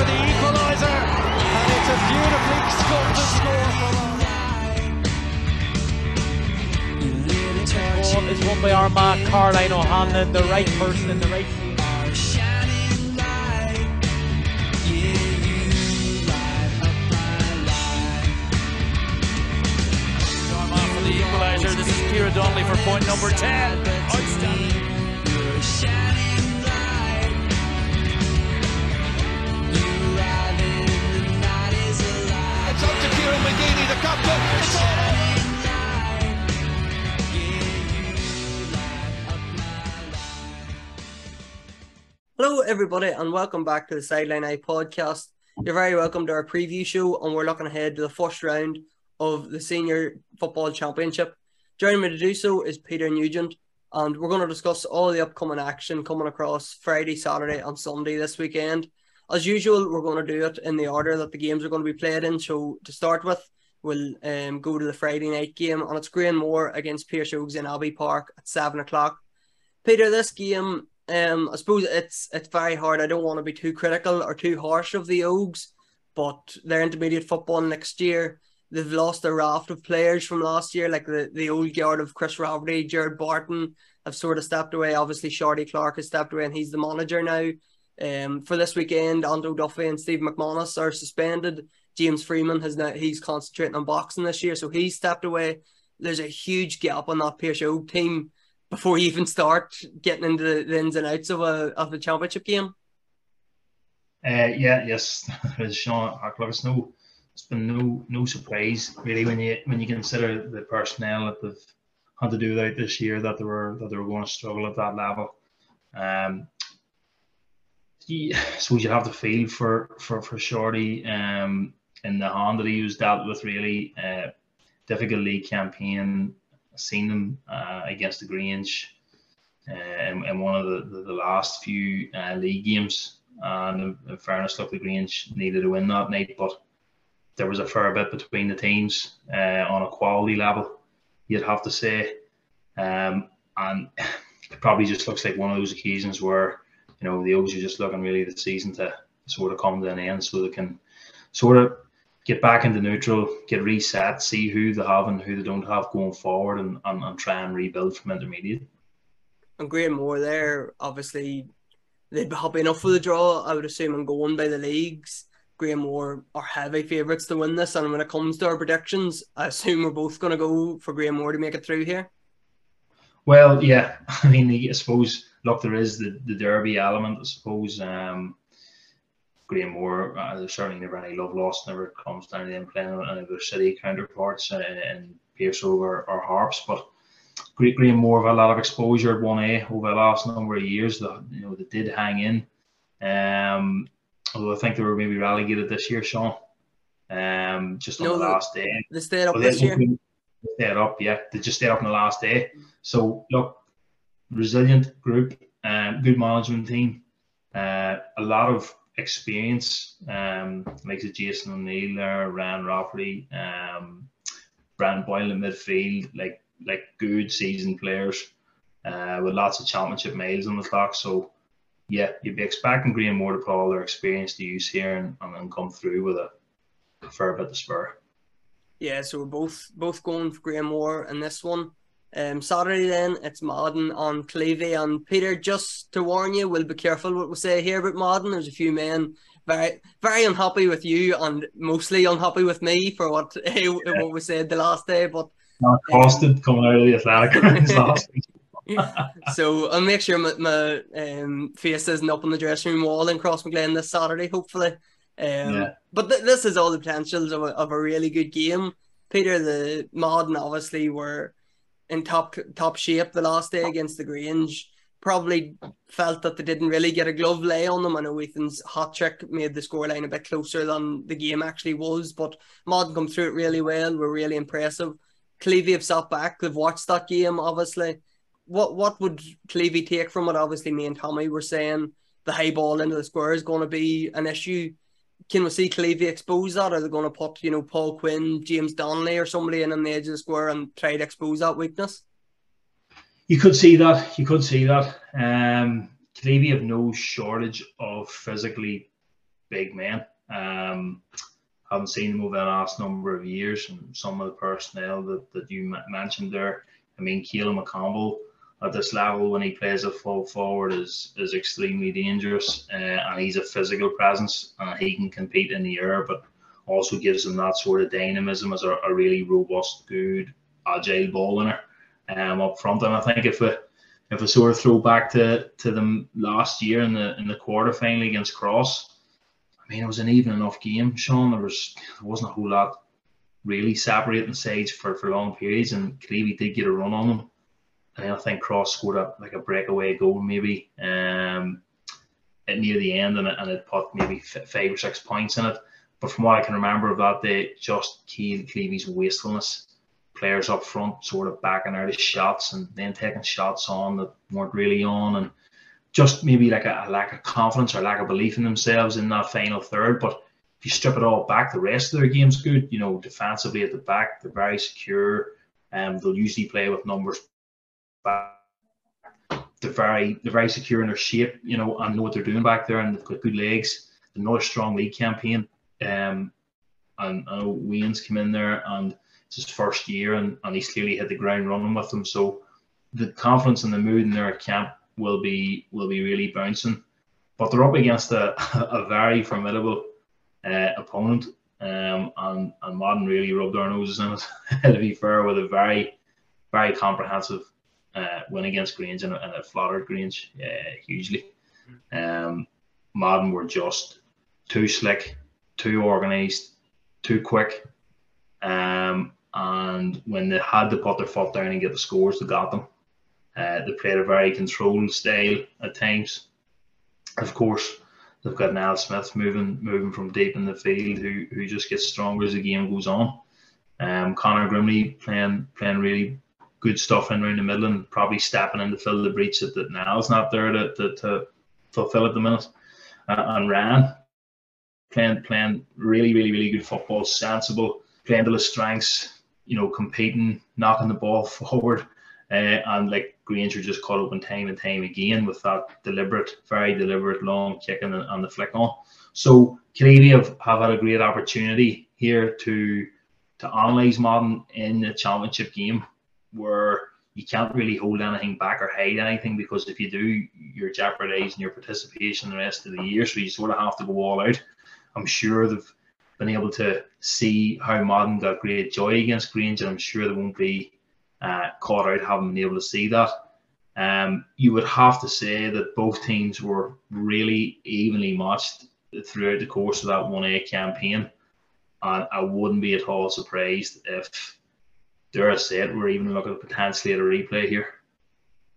for the equaliser, and it's a beautifully sculpted score for Armagh. Ball is won by Armagh, Caroline O'Hanlon, the right person in the right seat. Armagh for the equaliser, this is Ciara Donnelly for point number 10. Outstanding. Hello everybody and welcome back to the Sideline Eye podcast. You're very welcome to our preview show, and we're looking ahead to the first round of the Senior Football Championship. Joining me to do so is Peter Nugent, and we're going to discuss all the upcoming action coming across Friday, Saturday and Sunday this weekend. As usual, we're going to do it in the order that the games are going to be played in. So to start with, we'll go to the Friday night game, and it's Graham Moore against Pearse Ógs in Abbey Park at 7 o'clock. Peter, this game, I suppose it's very hard. I don't want to be too critical or too harsh of the Ógs, but their intermediate football next year, they've lost a raft of players from last year, like the old guard of Chris Raverty, Jared Barton have sort of stepped away. Obviously, Shorty Clark has stepped away and he's the manager now. For this weekend, Andrew Duffy and Steve McManus are suspended. James Freeman he's concentrating on boxing this year, so he stepped away. There's a huge gap on that Pearse Ógs team before you even start getting into the ins and outs of a championship game. Sean, it's been no surprise really when you consider the personnel that they've had to do that this year, that they were going to struggle at that level. I suppose you have to feel for Shorty in the hand that he was dealt with, really. Difficult league campaign. I've seen him against the Grange in one of the last few league games. And in fairness, look, the Grange needed to win that night, but there was a fair bit between the teams on a quality level, you'd have to say. And it probably just looks like one of those occasions where, you know, the Ógs are just looking really the season to sort of come to an end so they can sort of get back into neutral, get reset, see who they have and who they don't have going forward, and try and rebuild from intermediate. And Graham Moore there, obviously, they'd be happy enough with the draw, I would assume, and going by the leagues. Graham Moore are heavy favourites to win this, and when it comes to our predictions, I assume we're both going to go for Graham Moore to make it through here. Well, yeah, I mean, I suppose, look, there is the derby element, I suppose. Graham Moore, there's certainly never any love lost whenever it comes down to them playing any of their city counterparts in Pearse Ógs or Harps, but Graham Moore have a lot of exposure at 1A over the last number of years. They did hang in, although I think they were maybe relegated this year, Sean, just on the last day. They stayed up this year? They stayed up, yeah. They just stayed up on the last day. So, look, resilient group, good management team, a lot of experience, like Jason O'Neill there, Ryan Rafferty, Brent Boyle in midfield, like good seasoned players with lots of championship miles on the clock. So yeah, you'd be expecting Graham Moore to put all their experience to use here and come through with a fair bit to spare. Yeah, so we're both going for Graham Moore in this one. Saturday then, it's Madden on Clevy, and Peter, just to warn you, we'll be careful what we say here about Madden. There's a few men very, very unhappy with you and mostly unhappy with me for what we said the last day, but costed coming out of the Athletic rounds last week. So I'll make sure my face isn't up on the dressing room wall in Crossmaglen this Saturday, hopefully. But this is all the potentials of a really good game, Peter. The Madden obviously were in top shape the last day against the Grange. Probably felt that they didn't really get a glove lay on them. I know Ethan's hot trick made the scoreline a bit closer than the game actually was, but Madden come through it really well, were really impressive. Clevy have sat back, they've watched that game, obviously. What would Clevy take from it? Obviously, me and Tommy were saying the high ball into the square is going to be an issue. Can we see Clevy expose that? Are they going to put, Paul Quinn, James Donnelly or somebody in on the edge of the square and try to expose that weakness? You could see that. Clevy have no shortage of physically big men. Haven't seen them over the last number of years, and some of the personnel that you mentioned there. I mean, Keelan McCombe at this level, when he plays a full forward, is extremely dangerous, and he's a physical presence, and he can compete in the air, but also gives them that sort of dynamism as a really robust, good, agile baller up front. And I think if we sort of throw back to them last year in the quarter final against Cross, I mean, it was an even enough game, Sean. There wasn't a whole lot really separating sides for long periods, and Clevy did get a run on them. And I think Cross scored a breakaway goal maybe near the end, and it put maybe 5 or 6 points in it. But from what I can remember of that day, just Clevy's wastefulness, players up front sort of backing out of shots and then taking shots on that weren't really on, and just maybe like a lack of confidence or lack of belief in themselves in that final third. But if you strip it all back, the rest of their game's good. You know, defensively at the back, they're very secure. They'll usually play with numbers back. They're very secure in their shape, you know, and know what they're doing back there, and they've got good legs. Another strong league campaign. And I know Wayne's come in there, and it's his first year, and he's clearly hit the ground running with them. So the confidence and the mood in their camp will be really bouncing. But they're up against a very formidable opponent, and Madden really rubbed our noses in it, to be fair, with a very, very comprehensive win against Grange, and it flattered Grange hugely. Madden were just too slick, too organised, too quick, and when they had to put their foot down and get the scores, they got them. They played a very controlled style at times. Of course, they've got Niall Smith moving from deep in the field, who just gets stronger as the game goes on. Connor Grimley playing really good stuff in around the middle, and probably stepping in to fill the breach that Niall's not there to fulfill at the minute. And Ryan playing really good football, sensible, playing to his strengths, you know, competing, knocking the ball forward. And like Grange were just caught open time and time again with that very deliberate long kick and the flick on. So Clevy have had a great opportunity here to analyse Madden in the championship game, where you can't really hold anything back or hide anything, because if you do, you're jeopardising your participation the rest of the year. So you sort of have to go all out. I'm sure they've been able to see how Madden got great joy against Grange, and I'm sure they won't be caught out having been able to see that. You would have to say that both teams were really evenly matched throughout the course of that 1A campaign, and I wouldn't be at all surprised if, dare I say it, we're even looking potentially at a replay here.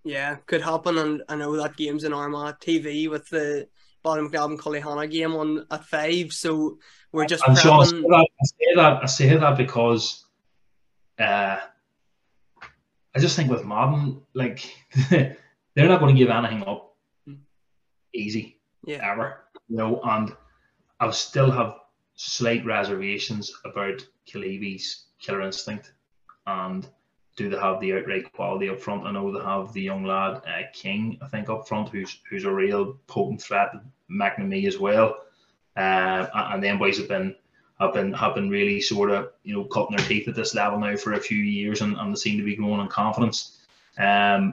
Yeah, could happen, and I know that game's in Armagh TV with the Ballymacnab and Cullyhanna game on at 5, so we're just prepping. Sean, I say that because I just think with Madden, like, they're not going to give anything up easy, ever, you know. And I still have slight reservations about Clevy's killer instinct, and do they have the outright quality up front? I know they have the young lad King, I think, up front, who's a real potent threat, McNamee as well, and them boys have been really sort of, you know, cutting their teeth at this level now for a few years, and they seem to be growing in confidence. Sound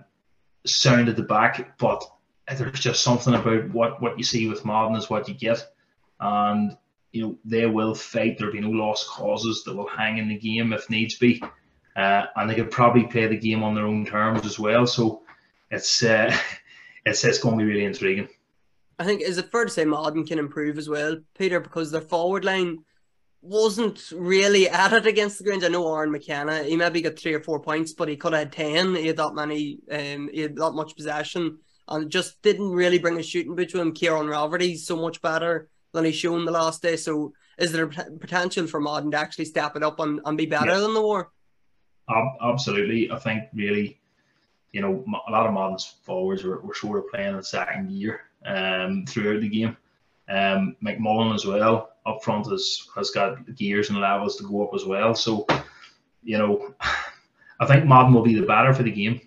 at the back, but there's just something about what you see with Madden is what you get, and you know they will fight. There'll be no lost causes. That will hang in the game if needs be, and they could probably play the game on their own terms as well. So it's going to be really intriguing. I think, is it fair to say Madden can improve as well, Peter, because their forward line wasn't really at it against the Grange. I know Aaron McKenna, he maybe got 3 or 4 points, but he could have had 10. He had that many, he had that much possession, and just didn't really bring a shooting boot to him. Kieran Raverty is so much better than he's shown the last day. So is there potential for Madden to actually step it up and be better than they were? Absolutely. I think really, you know, a lot of Madden's forwards were sort of playing in the second year throughout the game. McMullen as well up front has got gears and levels to go up as well. So, you know, I think Madden will be the batter for the game.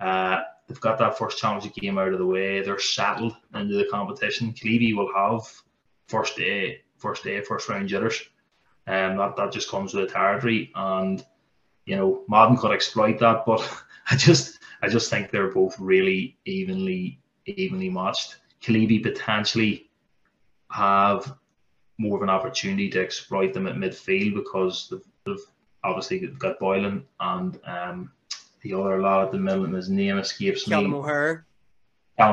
They've got that first championship game out of the way. They're settled into the competition. Clevy will have first round jitters. That just comes with the territory, and you know, Madden could exploit that, but I just think they're both really evenly matched. Clevy potentially have more of an opportunity to exploit them at midfield because they've obviously got Boylan and the other lad at the middle, and his name escapes me. Callum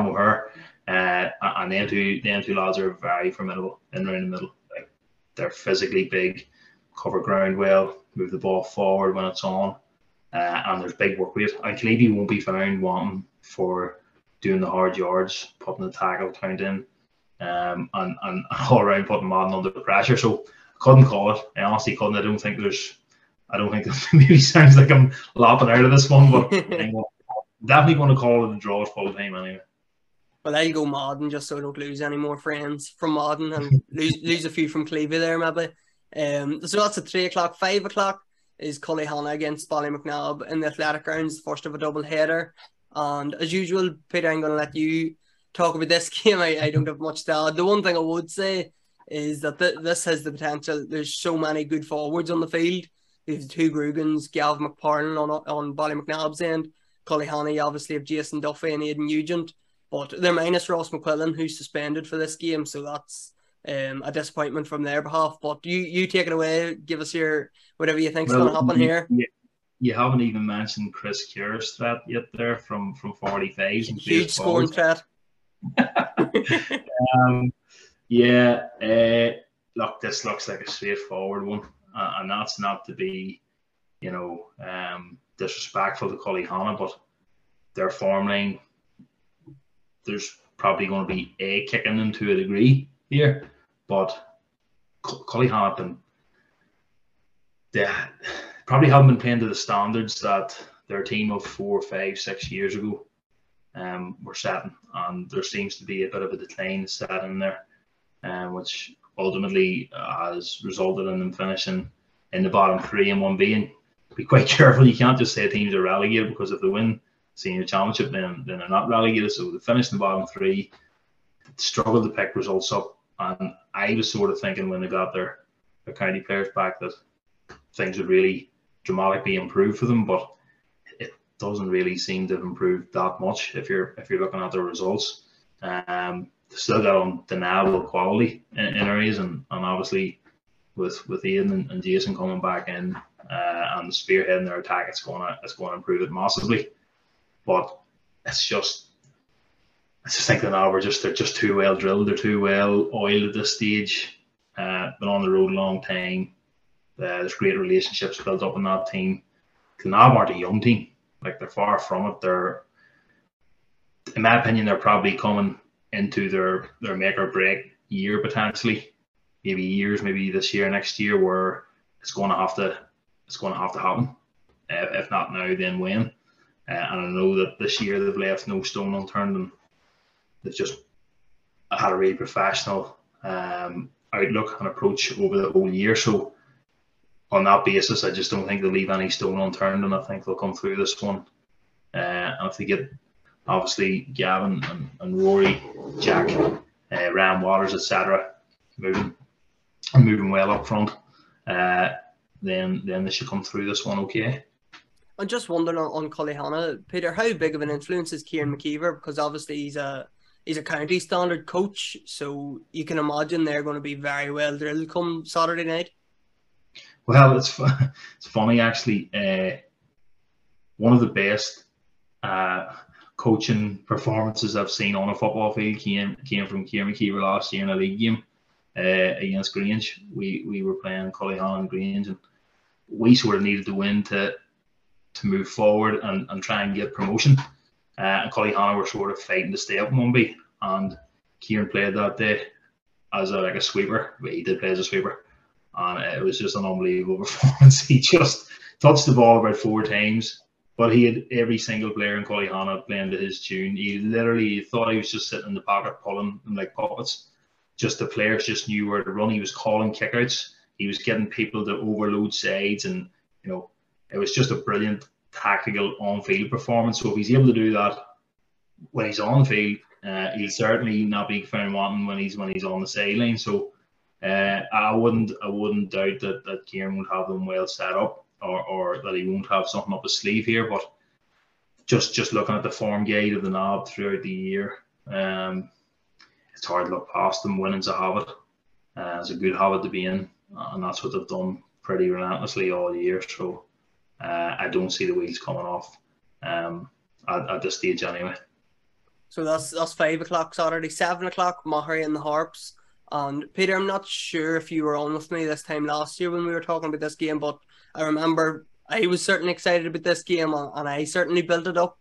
O'Hare. And them two lads are very formidable in around the middle. Like, they're physically big, cover ground well, move the ball forward when it's on, and there's big work rate. And Clevy won't be found wanting for doing the hard yards, putting the tackle count in, and all around putting Madden under pressure. So I couldn't call it. I honestly couldn't. I don't think that maybe sounds like I'm lapping out of this one, but I'm definitely going to call it a draw full time anyway. Well, there you go, Madden, just so I don't lose any more friends from Madden and lose a few from Clevy there, maybe. So that's at 3 o'clock. 5 o'clock is Cullyhanna against Ballymacnab in the Athletic Grounds, first of a double header. And as usual, Peter, I'm going to let you talk about this game. I don't have much to add. The one thing I would say is that this has the potential. There's so many good forwards on the field. There's two Grugans, Gav McParlin on Ballymacnab's end. Cullyhanna obviously have Jason Duffy and Aidan Nugent, but they're minus Ross McQuillan, who's suspended for this game, so that's a disappointment from their behalf. But you take it away, give us your whatever you think's going to happen here. You haven't even mentioned Chris Kerr's threat yet there from 45. Huge scoring threat. Look, this looks like a straightforward one. And that's not to be, you know, disrespectful to Cullyhanna, but their form line, there's probably going to be a kicking them to a degree here. But Cullyhanna probably haven't been playing to the standards that their team of 4, 5, 6 years ago were setting. And there seems to be a bit of a decline set in there, which ultimately has resulted in them finishing in the bottom 3 in 1B. And be quite careful, you can't just say teams are relegated, because if they win senior championship, then they're not relegated. So they finished in the bottom 3, struggled to pick results up, and I was sort of thinking when they got their county players back that things would really dramatically improve for them, but it doesn't really seem to have improved that much if you're looking at their results. Still got undeniable quality in areas, and obviously with Aidan and Jason coming back in and spearheading their attack, it's going to improve it massively. But I just think that now they're just too well drilled, they're too well oiled at this stage. Been on the road a long time. There's great relationships built up in that team. Clann aren't a young team, like they're far from it. They're, in my opinion, they're probably coming into their make or break year potentially, maybe this year, next year, where it's going to have to happen. If not now, then when? And I know that this year they've left no stone unturned, and they've just had a really professional outlook and approach over the whole year. So on that basis, I just don't think they'll leave any stone unturned, and I think they'll come through this one. And if they get, obviously, Gavin and Rory, Jack, Ram Waters, etc., moving well up front, then they should come through this one okay. I'm just wondering on Cullyhanna, Peter, how big of an influence is Kieran McKeever? Because obviously he's a county standard coach, so you can imagine they're going to be very well drilled come Saturday night. Well, it's funny actually. One of the best coaching performances I've seen on a football field came from Kieran McKeever last year in a league game against Grange. We were playing Cullyhanna and Grange, and we sort of needed to win to move forward and try and get promotion. And Cullyhanna were sort of fighting to stay up in 1B, and Kieran played that day as a sweeper. He did play as a sweeper, and it was just an unbelievable performance. He just touched the ball about 4 times, but he had every single player in Cullyhanna playing to his tune. He literally thought he was just sitting in the pocket pulling them like puppets. Just the players just knew where to run. He was calling kickouts. He was getting people to overload sides, and you know, it was just a brilliant tactical on-field performance. So if he's able to do that when he's on the field, He'll certainly not be found wanting when he's on the sideline. So I wouldn't doubt that Kieran would have them well set up, or that he won't have something up his sleeve here. But just looking at the form guide of the Knob throughout the year, it's hard to look past them. Winning's a habit. It's a good habit to be in, and that's what they've done pretty relentlessly all year. So I don't see the wheels coming off at this stage anyway. So that's 5 o'clock Saturday, 7 o'clock Mahary and the Harps. And Peter, I'm not sure if you were on with me this time last year when we were talking about this game, but I remember I was certainly excited about this game, and I certainly built it up,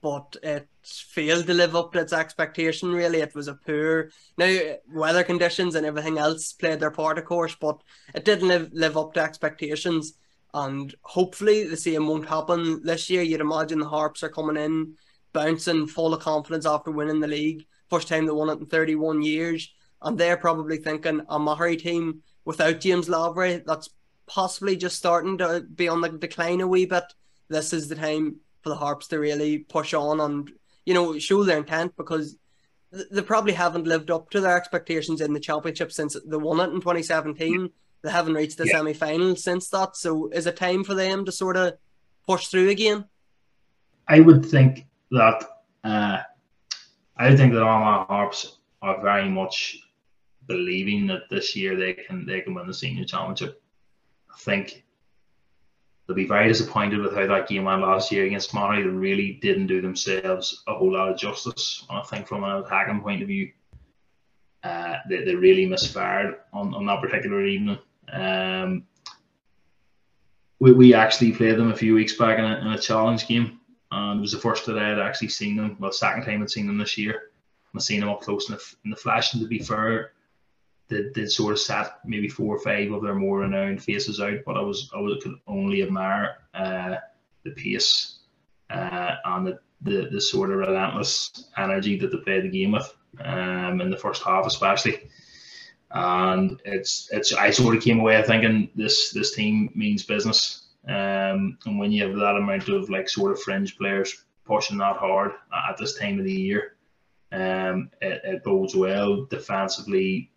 but it failed to live up to its expectation, really. It was a poor... Now, weather conditions and everything else played their part, of course, but it didn't live up to expectations, and hopefully the same won't happen this year. You'd imagine the Harps are coming in, bouncing, full of confidence after winning the league. First time they won it in 31 years, and they're probably thinking, a Mahary team without James Lavery, that's possibly just starting to be on the decline a wee bit. This is the time for the Harps to really push on and, you know, show their intent, because they probably haven't lived up to their expectations in the championship since they won it in 2017. They haven't reached the semi-final since that. So is it time for them to sort of push through again? I would think that Armagh Harps are very much believing that this year they can win the senior championship. I think they'll be very disappointed with how that game went last year against Mahary. They really didn't do themselves a whole lot of justice. And I think from an attacking point of view, they really misfired on that particular evening. We actually played them a few weeks back in a challenge game, and it was the first that I had actually seen them. Well, second time I'd seen them this year. I've seen them up close in the flesh, and to be fair, they sort of sat maybe 4 or 5 of their more renowned faces out, but I could only admire the pace and the sort of relentless energy that they played the game with in the first half especially. And I sort of came away thinking this team means business. And when you have that amount of sort of fringe players pushing that hard at this time of the year, it bodes well defensively.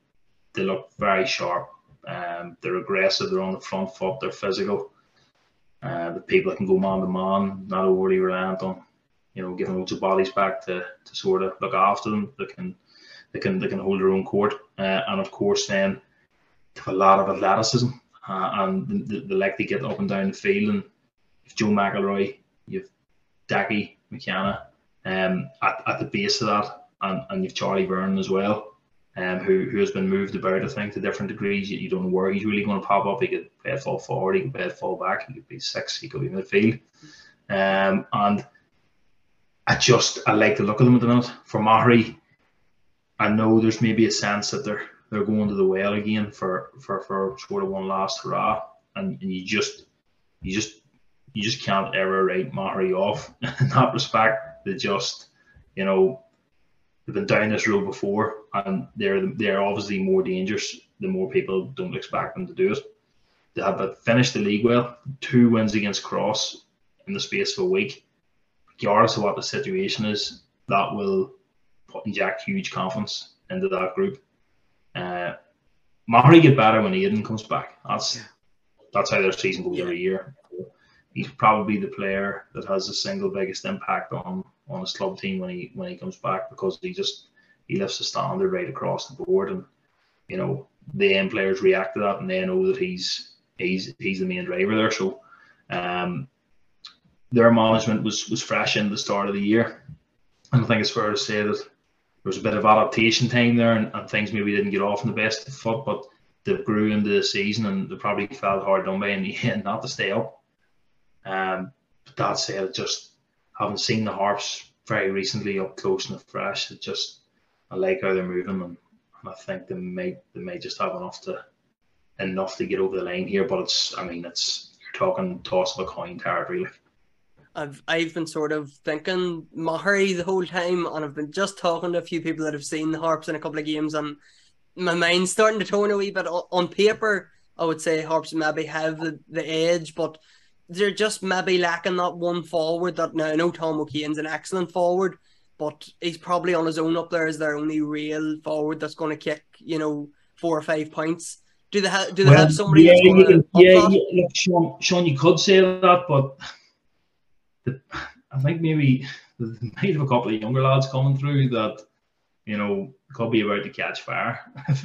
They look very sharp. They're aggressive. They're on the front foot. They're physical. The people that can go man to man, not overly reliant on, giving loads of bodies back to sort of look after them. They can hold their own court. And of course, then they have a lot of athleticism, and they like to get up and down the field. And if Joe McElroy, you've Dackie McKenna, at the base of that, and you've Charlie Vernon as well. Who has been moved about, I think, to different degrees. You don't know where he's really going to pop up. He could play full forward, he could play full back, he could be six, he could be midfield. And I like the look of them at the minute. For Mahary, I know there's maybe a sense that they're going to the well again for sort of one last hurrah, and you just can't ever write Mahary off in that respect. They just, they've been down this road before, and they're obviously more dangerous the more people don't expect them to do it. They have finished the league well. 2 wins against Cross in the space of a week. Regardless of what the situation is, that will inject huge confidence into that group. Mahary get better when Aidan comes back. That's how their season goes every year. He's probably the player that has the single biggest impact on his club team when he comes back, because he lifts the standard right across the board, and the end players react to that, and they know that he's the main driver there. So their management was fresh in the start of the year, and I think it's fair to say that there was a bit of adaptation time there, and things maybe didn't get off in the best foot, but they grew into the season, and they probably felt hard done by in the end not to stay up. But that said, haven't seen the Harps very recently up close and fresh. I like how they're moving, and I think they may just have enough to get over the line here. But you're talking toss of a coin territory. I've been sort of thinking Mahary the whole time, and I've been just talking to a few people that have seen the Harps in a couple of games, and my mind's starting to turn a wee bit. On paper, I would say Harps maybe have the edge, but they're just maybe lacking that one forward. That now I know Tom O'Kane's an excellent forward, but he's probably on his own up there as their only real forward that's going to kick, you know, 4 or 5 points. Do they have somebody? Yeah, look, Sean, you could say that, but I think maybe they might have a couple of younger lads coming through that, you know, could be about to catch fire if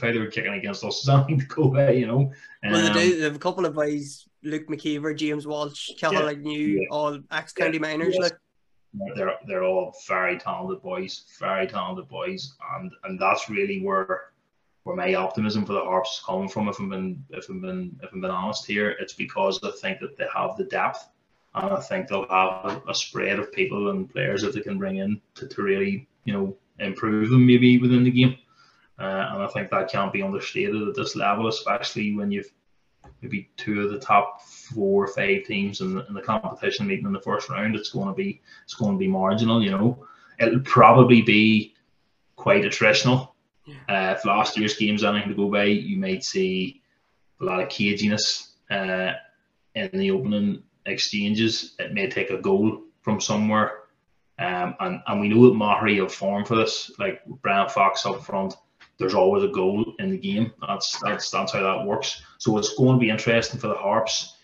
they were kicking against us. Something to go away, you know. Well, they have a couple of guys: Luke McKeever, James Walsh, Kelly New, all ex-county minors. Yes. Like they're all very talented boys, and that's really where my optimism for the Harps is coming from. If I'm being honest here, it's because I think that they have the depth, and I think they'll have a spread of people and players that they can bring in to really, you know, improve them maybe within the game. And I think that can't be understated at this level, especially when you've maybe two of the top 4 or 5 teams in the competition meeting in the first round. It's going to be marginal, you know. It'll probably be quite attritional. If last year's game's anything to go by, you might see a lot of caginess in the opening exchanges. It may take a goal from somewhere. And we know that Maghery have form for this. Like Brian Fox up front, there's always a goal in the game. That's how that works. So it's going to be interesting for the Harps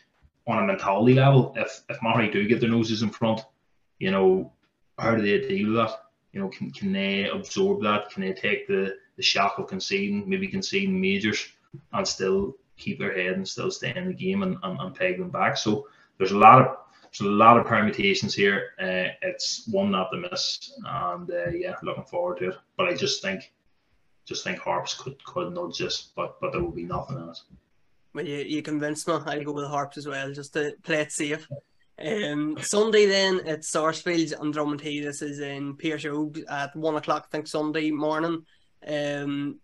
on a mentality level. If Maghery do get their noses in front, you know, how do they deal with that? You know, can they absorb that? Can they take the shock of conceding majors and still keep their head and still stay in the game and peg them back? So there's a lot of permutations here. It's one not to miss, and yeah, looking forward to it. But I just think Harps could nudge this, but there will be nothing in it. Well, you convinced me. I'll go with the Harps as well, just to play it safe. Sunday then at Sarsfield and Dromintee. This is in Pearse Ógs at 1 o'clock, I think, Sunday morning. Dromintee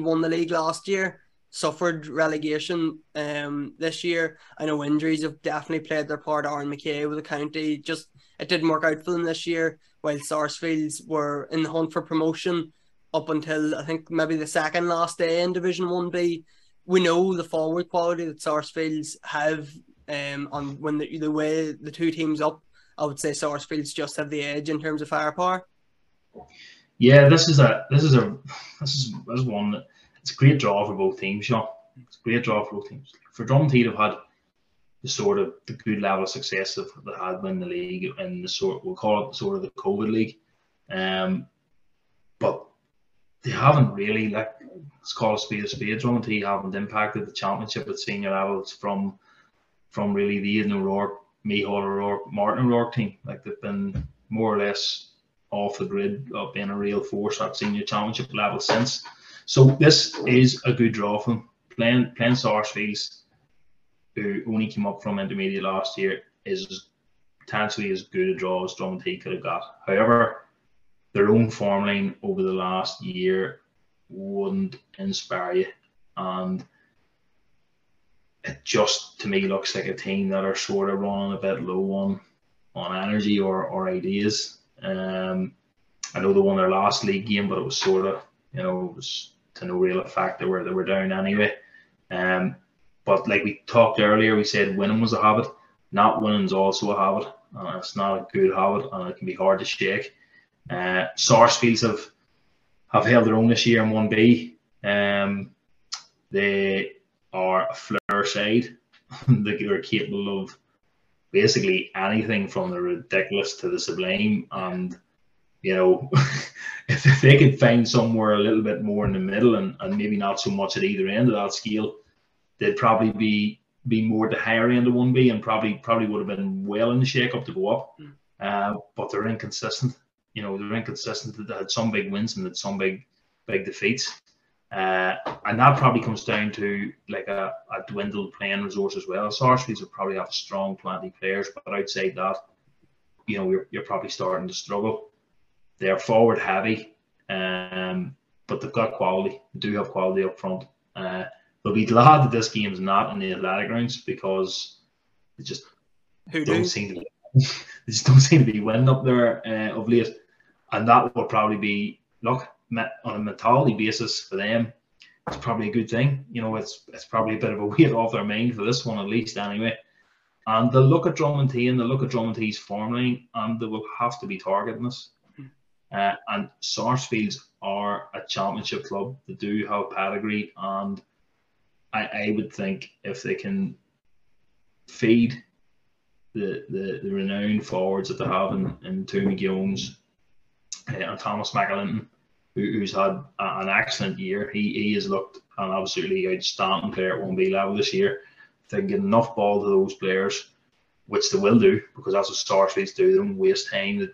won the league last year, suffered relegation this year. I know injuries have definitely played their part. Aaron McKay with the county, just it didn't work out for them this year, while Sarsfields were in the hunt for promotion up until I think maybe the second last day in Division 1B. We know the forward quality that Sarsfields have, on when the way the two teams up, I would say Sarsfields just have the edge in terms of firepower. Yeah, this is one that, it's a great draw for both teams, Sean. It's a great draw for both teams. For Dromintee, they've had the good level of success that they had in the league, and we'll call it the COVID league, but they haven't really, like, let's call a spade a spade. Dromintee haven't impacted the championship at senior levels from really the Aidan O'Rourke, Micheál O'Rourke, Martin O'Rourke team. Like, they've been more or less off the grid of being a real force at senior championship level since. So this is a good draw for them. Playing Sarsfields, who only came up from intermediate last year, is potentially as good a draw as Dromintee could have got. However, their own form line over the last year wouldn't inspire you, and it just to me looks like a team that are sort of running a bit low on energy or ideas. I know they won their last league game, but it was sort of, you know, it was to no real effect. They were down anyway. But like we talked earlier, we said winning was a habit. Not winning's also a habit. It's not a good habit, and it can be hard to shake. Sarsfields have held their own this year in 1B. They are a flair side. They are capable of basically anything from the ridiculous to the sublime, and, you know, if they could find somewhere a little bit more in the middle and maybe not so much at either end of that scale, they'd probably be more at the higher end of 1B and probably would have been well in the shake-up to go up. But they're inconsistent. You know, they're inconsistent. They had some big wins and had some big defeats. And that probably comes down to like a dwindled playing resource as well. Sarsfields would probably have a strong 20 players, but outside that, you know, you're probably starting to struggle. They're forward heavy, but they've got quality. They do have quality up front. They'll be glad that this game's not in the Athletic Grounds, because they just don't seem to be winning up there of late. And that will probably be, look, on a mentality basis for them, it's probably a good thing. You know, it's probably a bit of a weight off their mind for this one, at least anyway. And they'll look at Dromintee and they'll look at Dromintee's form line, and they will have to be targeting us. And Sarsfields are a championship club. They do have pedigree, and I would think if they can feed the renowned forwards that they have in Toomey Jones and Thomas McAlinton, who's had an excellent year. He has looked an absolutely outstanding player at 1B level this year. If they can get enough ball to those players, which they will do, because that's what Sarsfields do. They don't waste time.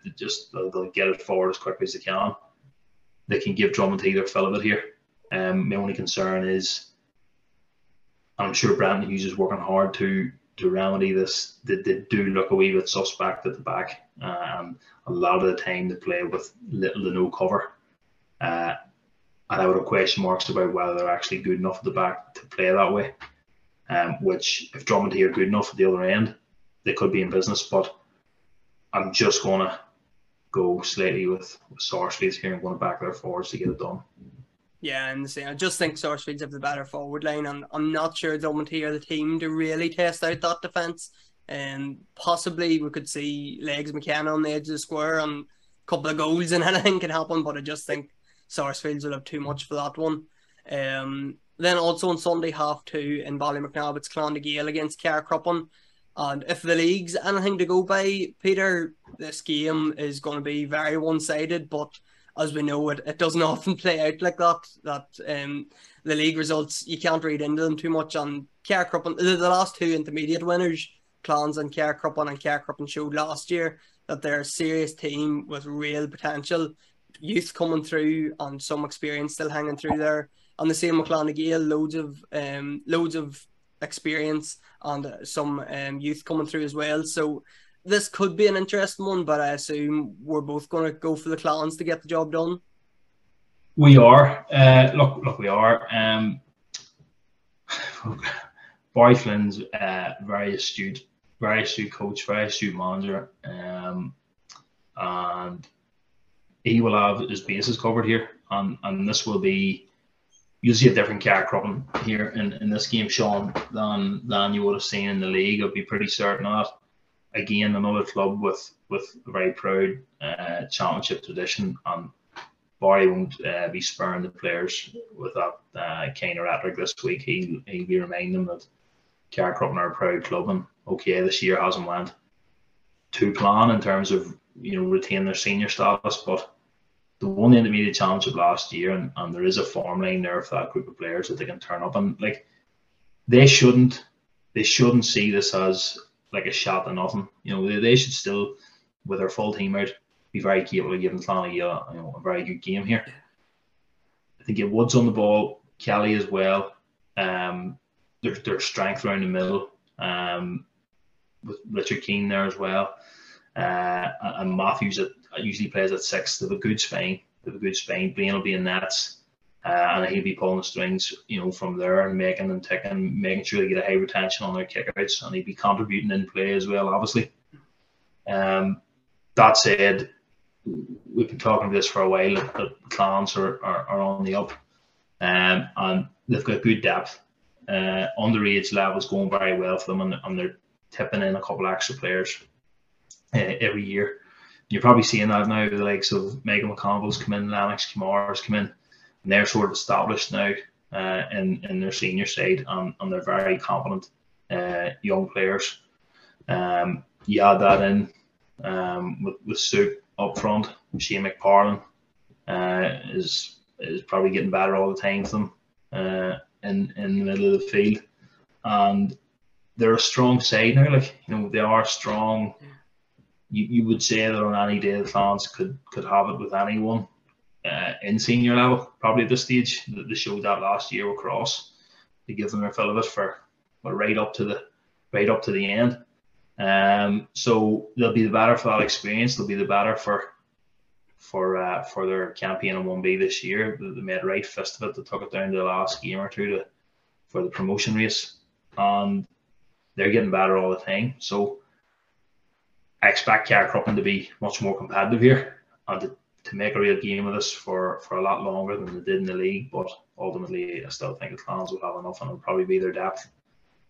They'll get it forward as quickly as they can. They can give Dromintee their fill of it here. My only concern is, I'm sure Brandon Hughes is working hard to remedy this. They do look a wee bit suspect at the back. A lot of the time they play with little to no cover. And I would have question marks about whether they're actually good enough at the back to play that way. Which, if Dromintee are good enough at the other end, they could be in business. But I'm just going to go slightly with Sarsfields here and going to back their forwards to get it done. Yeah, and I just think Sarsfields have the better forward line, and I'm not sure Dromintee are the team to really test out that defence. Possibly we could see Legs McKenna on the edge of the square and a couple of goals and anything can happen, but I just think Sarsfields will have too much for that one. Then also on Sunday, 2:30 in Ballymacnab, it's Clann na Gael against Carrickcruppen. And if the league's anything to go by, Peter, this game is going to be very one-sided, but as we know, it doesn't often play out like that. The league results, you can't read into them too much. And Carrickcruppen, the last two intermediate winners, Clans and Carrickcruppen showed last year that they're a serious team with real potential. Youth coming through and some experience still hanging through there. And the same with Clann na Gael, loads of experience and some youth coming through as well. So this could be an interesting one, but I assume we're both going to go for the Clans to get the job done. We are. Look, we are. Barry Flynn's very astute coach, very astute manager, and he will have his bases covered here, and this will be. You'll see a different Carrickcruppen here in this game, Sean, than you would have seen in the league. I'd be pretty certain of that. Again, another club with a very proud championship tradition, and Barry won't be spurring the players with that kind of rhetoric this week. He'll be reminding them that Carrickcruppen are a proud club, and okay, this year hasn't went to plan in terms of, you know, retaining their senior status, but they won the intermediate championship last year, and there is a form line there for that group of players that they can turn up, and like they shouldn't see this as like a shot or nothing. You know, they should still, with their full team out, be very capable of giving Clann na Gael, you know, a very good game here. I think it Woods on the ball, Kelly as well. Their strength around the middle, with Richard Keane there as well, and Matthews usually plays at 6. They have a good spine. Blaine will be in nets, and he'll be pulling the strings, you know, from there and making them tick and making sure they get a high retention on their kickouts, and he'll be contributing in play as well, obviously. That said, we've been talking about this for a while. The Clans are on the up, and they've got good depth. Underage levels going very well for them, and they're tipping in a couple extra players every year. You're probably seeing that now, the likes of Michael McConville's come in, Lennox Kamara's come in, and they're sort of established now in their senior side, and they're very competent young players. You add that in with Soup up front, Shane McParlin is probably getting better all the time for them in the middle of the field, and they're a strong side now. Like, you know, they are strong. You would say that on any day the fans could have it with anyone in senior level, probably at this stage. They showed that last year with Cross. They give them their fill of it for right up to the end. So they'll be the better for that experience. They'll be the better for their campaign in 1B this year. They made a right fist of it. They took it down to the last game or two for the promotion race, and they're getting better all the time. So I expect Carrickcruppen to be much more competitive here and to make a real game of this for a lot longer than they did in the league. But ultimately, I still think the Clans will have enough, and it'll probably be their depth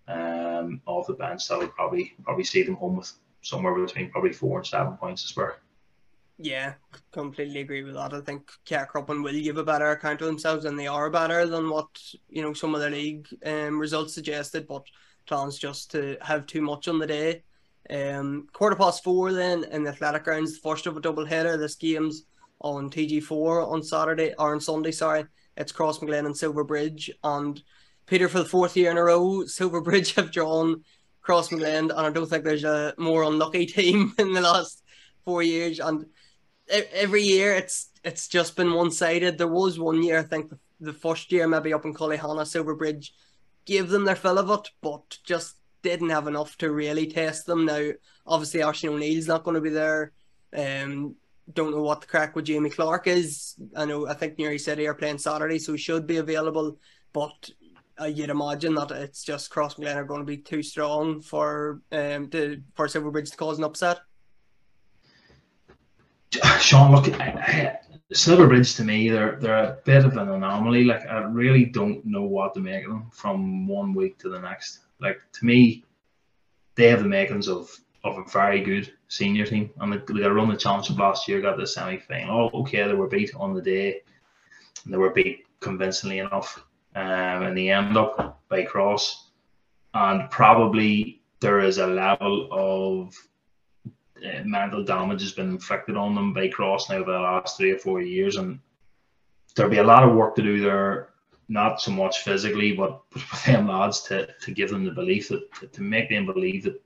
off the bench, so I would probably see them home with somewhere between probably 4 and 7 points as well. Yeah, completely agree with that. I think Carrickcruppen will give a better account of themselves, and they are better than what, you know, some of the league results suggested, but plans just to have too much on the day. 4:15 then in the Athletic Grounds, the first of a double header. This game's on TG4 on Saturday, or on Sunday, sorry. It's Crossmaglen and Silverbridge, and Peter, for the fourth year in a row, Silverbridge have drawn Crossmaglen, and I don't think there's a more unlucky team in the last 4 years. And every year it's just been one-sided. There was one year, I think the first year maybe up in Cullyhanna, Silverbridge gave them their fill of it, but just didn't have enough to really test them. Now, obviously, Archie O'Neill's not going to be there. Don't know what the crack with Jamie Clark is. I think Newry City are playing Saturday, so he should be available, but you'd imagine that it's just Crossmaglen are going to be too strong for Silverbridge to cause an upset. Sean, look, Silverbridge to me, they're a bit of an anomaly. Like, I really don't know what to make of them from one week to the next. Like, to me, they have the makings of a very good senior team, and they got to run the championship last year, got the semi-final. Oh, okay, they were beat on the day, and they were beat convincingly enough. And they end up by Cross, and probably there is a level of mental damage has been inflicted on them by Cross now over the last 3 or 4 years, and there'll be a lot of work to do there, not so much physically, but with them lads to give them the belief that to make them believe that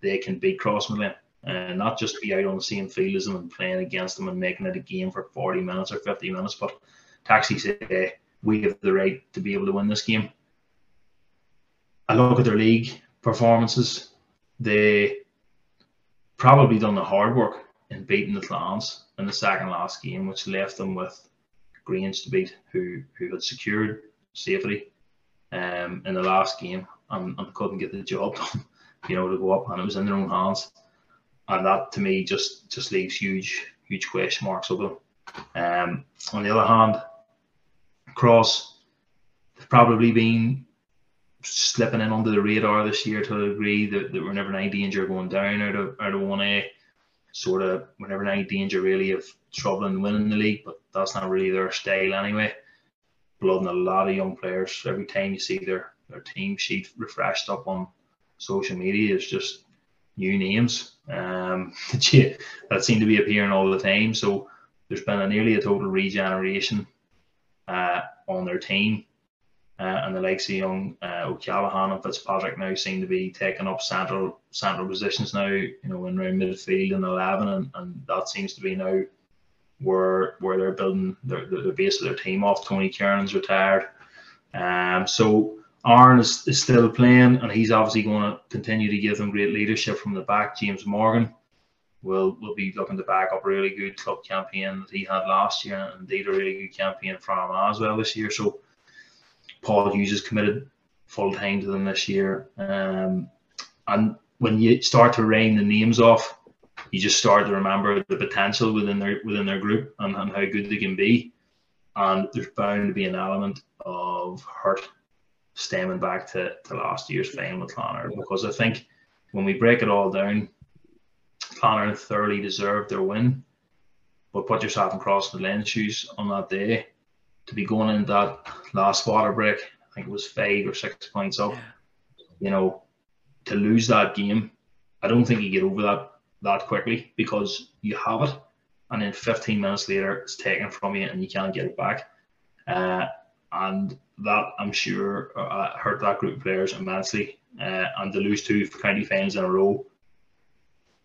they can beat Crossmaglen, and not just be out on the same field as them and playing against them and making it a game for 40 minutes or 50 minutes, but to actually say, we have the right to be able to win this game. I look at their league performances. They probably done the hard work in beating the Clans in the second last game, which left them with Grange to beat, who had secured safety in the last game and couldn't get the job done, you know, to go up, and it was in their own hands. And that to me just leaves huge question marks over them. On the other hand, Cross have probably been slipping in under the radar this year to a degree that we're never in any danger going down out of 1A. Sort of, we're never in any danger really of troubling winning the league, but that's not really their style anyway. Blooding a lot of young players. Every time you see their team sheet refreshed up on social media, it's just new names that seem to be appearing all the time. So there's been nearly a total regeneration on their team, and the likes of young O'Callaghan and Fitzpatrick now seem to be taking up central positions now, you know, in around midfield and 11, and that seems to be now where they're building the base of their team off. Tony Kearns retired, so Aaron is still playing, and he's obviously going to continue to give them great leadership from the back. James Morgan will be looking to back up a really good club campaign that he had last year, and indeed a really good campaign for Armagh as well this year. So Paul Hughes is committed full-time to them this year. And when you start to rein the names off, you just start to remember the potential within their group and how good they can be. And there's bound to be an element of hurt stemming back to last year's final with Clonard, because I think when we break it all down, Clonard thoroughly deserved their win, but put yourself in Crossmaglen's shoes on that day to be going in that last water break. I think it was 5 or 6 points up. Yeah. You know, to lose that game, I don't think you get over that quickly, because you have it, and then 15 minutes later it's taken from you and you can't get it back. And that, I'm sure, hurt that group of players immensely. And to lose 2 county finals in a row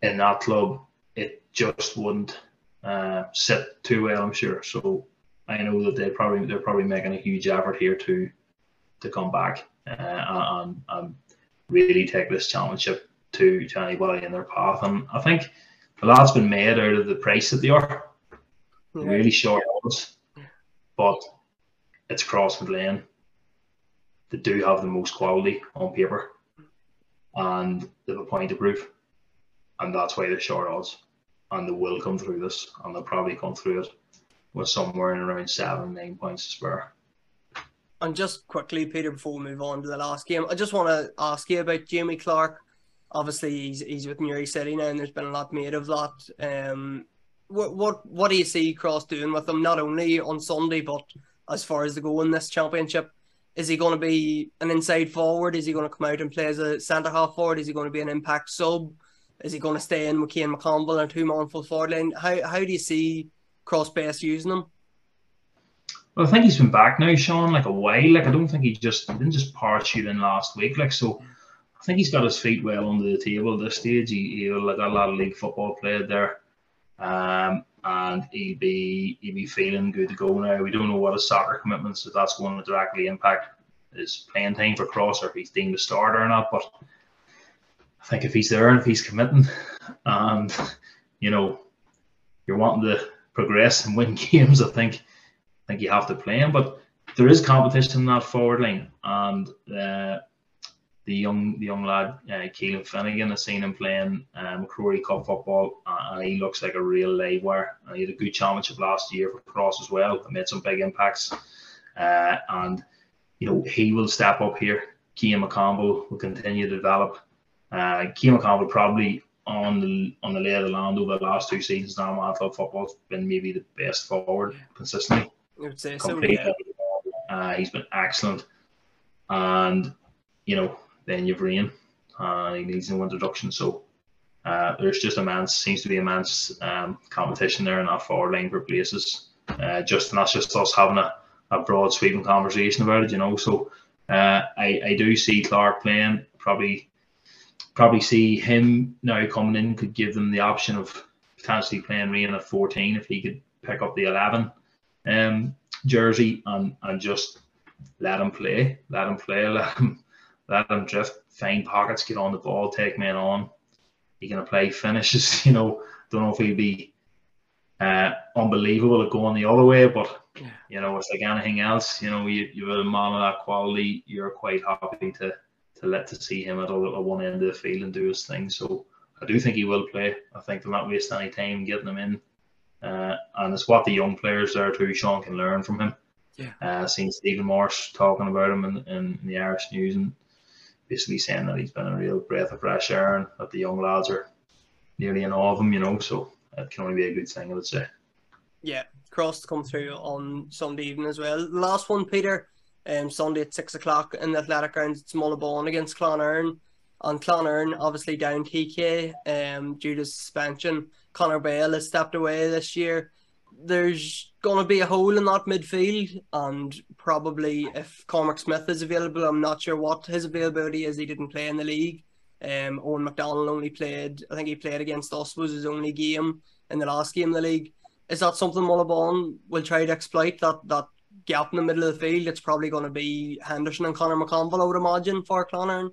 in that club, it just wouldn't sit too well, I'm sure. So I know that they're probably making a huge effort here to come back and really take this championship to anybody in their path. And I think a lot's been made out of the price that they are. Yeah. Really short odds, but it's Crossmaglen. They do have the most quality on paper, and they have a point to prove. And that's why they're short odds, and they will come through this, and they'll probably come through it with somewhere in around 7 or 9 points to spare. And just quickly, Peter, before we move on to the last game, I just want to ask you about Jamie Clark. Obviously, he's with Newry City now, and there's been a lot made of that. What do you see Cross doing with him, not only on Sunday, but as far as the goal in this championship? Is he going to be an inside forward? Is he going to come out and play as a centre-half forward? Is he going to be an impact sub? Is he going to stay in with Keane McConville and two-man full forward line? How do you see Cross best using him? Well, I think he's been back now, Sean, like a while. Like, I don't think he didn't just parachute in last week. Like, so I think he's got his feet well under the table at this stage. He'll like a lot of league football played there, and he'll be feeling good to go now. We don't know what his soccer commitments, if that's going to directly impact his playing time for Cross, or if he's deemed a starter or not. But I think if he's there and if he's committing, and you know, you're wanting to progress and win games, I think you have to play him. But there is competition in that forward line, and the young lad Keelan Finnegan, I've seen him playing McCrory Cup football, and he looks like a real live wire. He had a good championship last year for Cross as well. He made some big impacts, and you know, he will step up here. Keane McCombe will continue to develop. Keane McCombe probably on the lay of the land over the last two seasons now, I thought football's been maybe the best forward consistently. I would say so, yeah. He's been excellent, and you know, then you've Rain. He needs no introduction, so there's just seems to be immense competition there in that forward line for places. And that's just us having a broad sweeping conversation about it, you know. So I do see Clark playing. Probably see him now coming in, could give them the option of potentially playing Rain at 14 if he could pick up the 11 jersey and just let him play, let him drift, find pockets, get on the ball, take men on. He can apply finishes, you know. Don't know if he'll be unbelievable at going the other way, but you know, it's like anything else. You know, you've a man of that quality, you're quite happy to see him at one end of the field and do his thing. So I do think he will play. I think they'll not waste any time getting him in. And it's what the young players there too, Sean, can learn from him. Yeah. I've seen Stephen Morse talking about him in the Irish News, and basically saying that he's been a real breath of fresh air and that the young lads are nearly in awe of him, you know. So it can only be a good thing, I would say. Yeah, Cross to come through on Sunday evening as well. The last one, Peter, Sunday at 6 o'clock in the Athletic Grounds, it's Mullaghbawn against Clonern. And Clonern obviously down TK due to suspension. Conor Bale has stepped away this year. There's going to be a hole in that midfield, and probably if Cormac Smith is available, I'm not sure what his availability is. He didn't play in the league. Owen McDonald only played, I think he played against us, was his only game in the last game of the league. Is that something Mullaghbawn will try to exploit, that gap in the middle of the field? It's probably going to be Henderson and Conor McConville, I would imagine, for Clonern.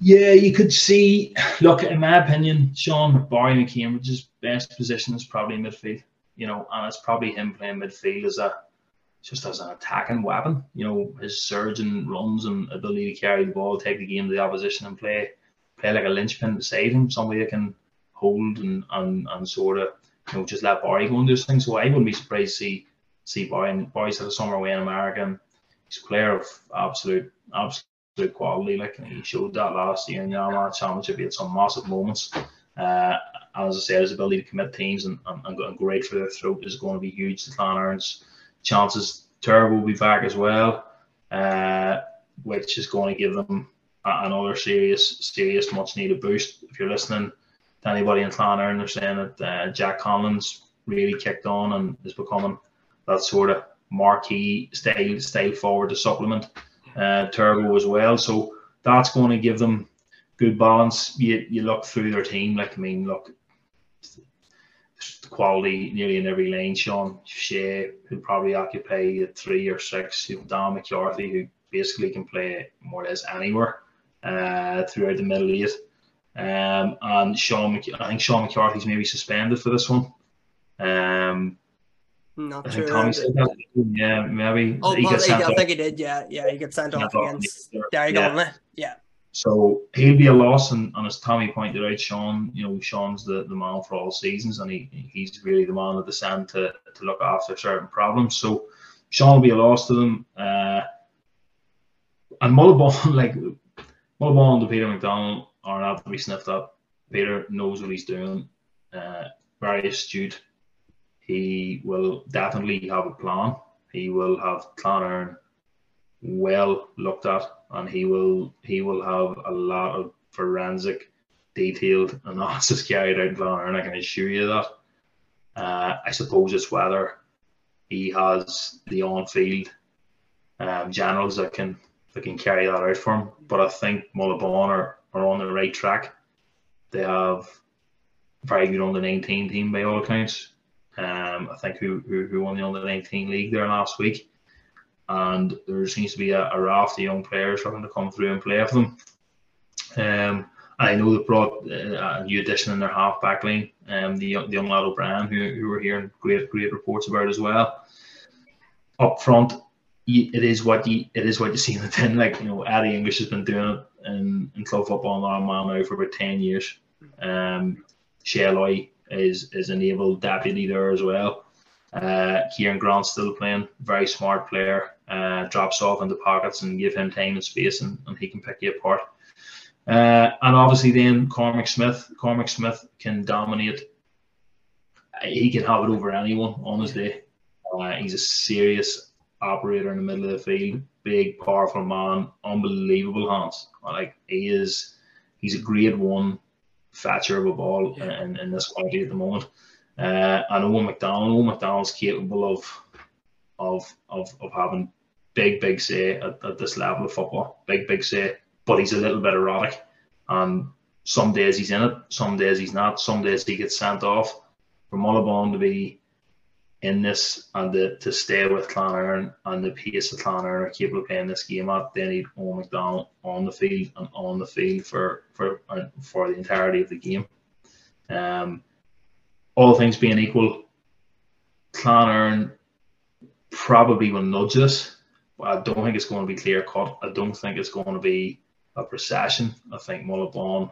Yeah, you could see. Look, in my opinion, Sean, Barry and Cambridge's best position is probably midfield. You know, and it's probably him playing midfield as an attacking weapon. You know, his surge and runs and ability to carry the ball, take the game to the opposition, and play like a linchpin beside him. Somebody that can hold and sort of, you know, just let Barry go and do his thing. So I wouldn't be surprised to see Barry. And Barry's had a summer away in America, and he's a player of absolute quality, like, and he showed that last year in the Armagh Championship. He had some massive moments, and as I said, his ability to commit teams and great for their throat is going to be huge to Clonern's chances. Turbo will be back as well, which is going to give them another serious much needed boost. If you're listening to anybody in Clonern, they're saying that Jack Conlon's really kicked on and is becoming that sort of marquee style forward to supplement Turbo as well, so that's going to give them good balance. You look through their team, like, I mean, look, quality nearly in every lane. Sean Shea, who probably occupy 3 or 6, you know, Dan McCarthy, who basically can play more or less anywhere throughout the middle eight, and Sean McCarthy's maybe suspended for this one. Not sure. Tommy said that. Yeah, maybe. Oh, I think he did. Yeah, he got sent off against Derry Donnelly. Yeah. So he'll be a loss, and as Tommy pointed out, Sean, you know, Sean's the man for all seasons, and he's really the man that they send to look after certain problems. So Sean will be a loss to them. And Mullabon, like, Mullabon and Peter McDonald are not to be sniffed up. Peter knows what he's doing. Very astute. He will definitely have a plan. He will have Clann Éireann well looked at, and he will have a lot of forensic, detailed analysis carried out in Clann Éireann. I can assure you that. I suppose it's whether he has the on-field generals that can carry that out for him. But I think Mullabon are on the right track. They have a very good under-19 team by all accounts. I think who won the under-19 league there last week. And there seems to be a raft of young players trying to come through and play for them. I know they brought a new addition in their half back line, the young lad O'Brien, who we're hearing great reports about as well. Up front, it is what you see in the tin. Like, you know, Eddie English has been doing it in club football in Armagh now for about 10 years. Shelley is an able deputy there as well. Kieran Grant's still playing, very smart player. Drops off into pockets and give him time and space, and he can pick you apart. And obviously then Cormac Smith can dominate. He can have it over anyone on his day. He's a serious operator in the middle of the field, big, powerful man, unbelievable hands. Like, he's a grade 1 fetcher of a ball in this country at the moment. And Owen McDonald's capable of having big say at this level of football. Big say. But he's a little bit erratic, and some days he's in it, some days he's not, some days he gets sent off. For Mullabon to be in this and to stay with Clann Éireann and the pace of Clann Éireann are capable of playing this game at, they need Owen McDonald on the field for the entirety of the game. All things being equal, Clann Éireann probably will nudge this. I don't think it's going to be clear cut. I don't think it's going to be a procession. I think Mullabon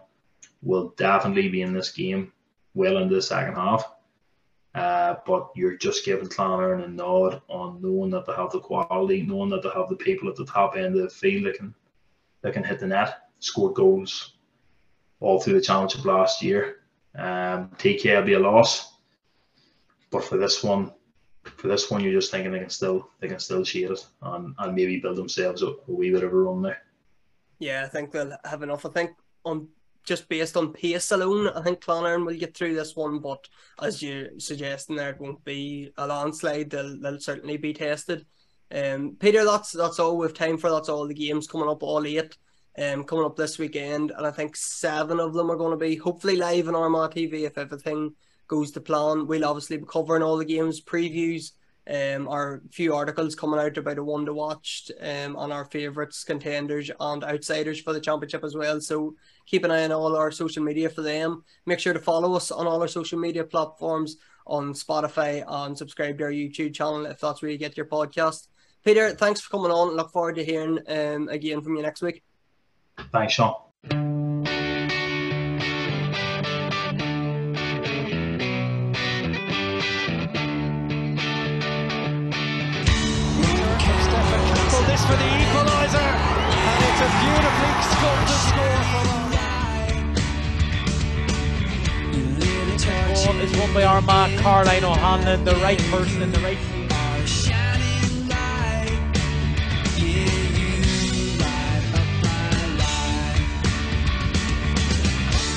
will definitely be in this game well into the second half, but you're just giving Clann Éireann a nod on knowing that they have the quality, knowing that they have the people at the top end of the field that can hit the net, score goals all through the championship last year. TK will be a loss, but for this one you're just thinking they can still shade it and maybe build themselves a wee bit of a run there. Yeah, I think they'll have enough. I think on just based on pace alone, I think Clann Éireann will get through this one. But as you're suggesting, there it won't be a landslide. They'll certainly be tested. Peter, that's all we've time for. That's all the games coming up, all 8, coming up this weekend, and I think 7 of them are going to be hopefully live on Armagh TV if everything goes to plan. We'll obviously be covering all the games, previews. Our few articles coming out about a one to watch on our favourites, contenders and outsiders for the championship as well. So keep an eye on all our social media for them. Make sure to follow us on all our social media platforms on Spotify and subscribe to our YouTube channel if that's where you get your podcast. Peter, thanks for coming on. Look forward to hearing again from you next week. Thanks, Sean. For the equaliser, and it's a beautifully sculpted score for us. Ball is won by Armagh. Caroline O'Hanlon, the right person in the right field.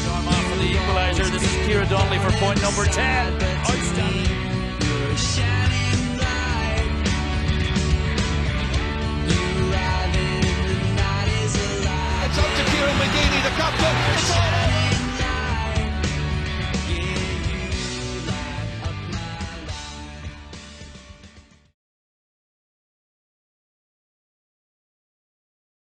Armagh for the equaliser. This is Kira Donnelly for point number 10. Outstanding. It's up to Kieran McKeever, the captain. It's all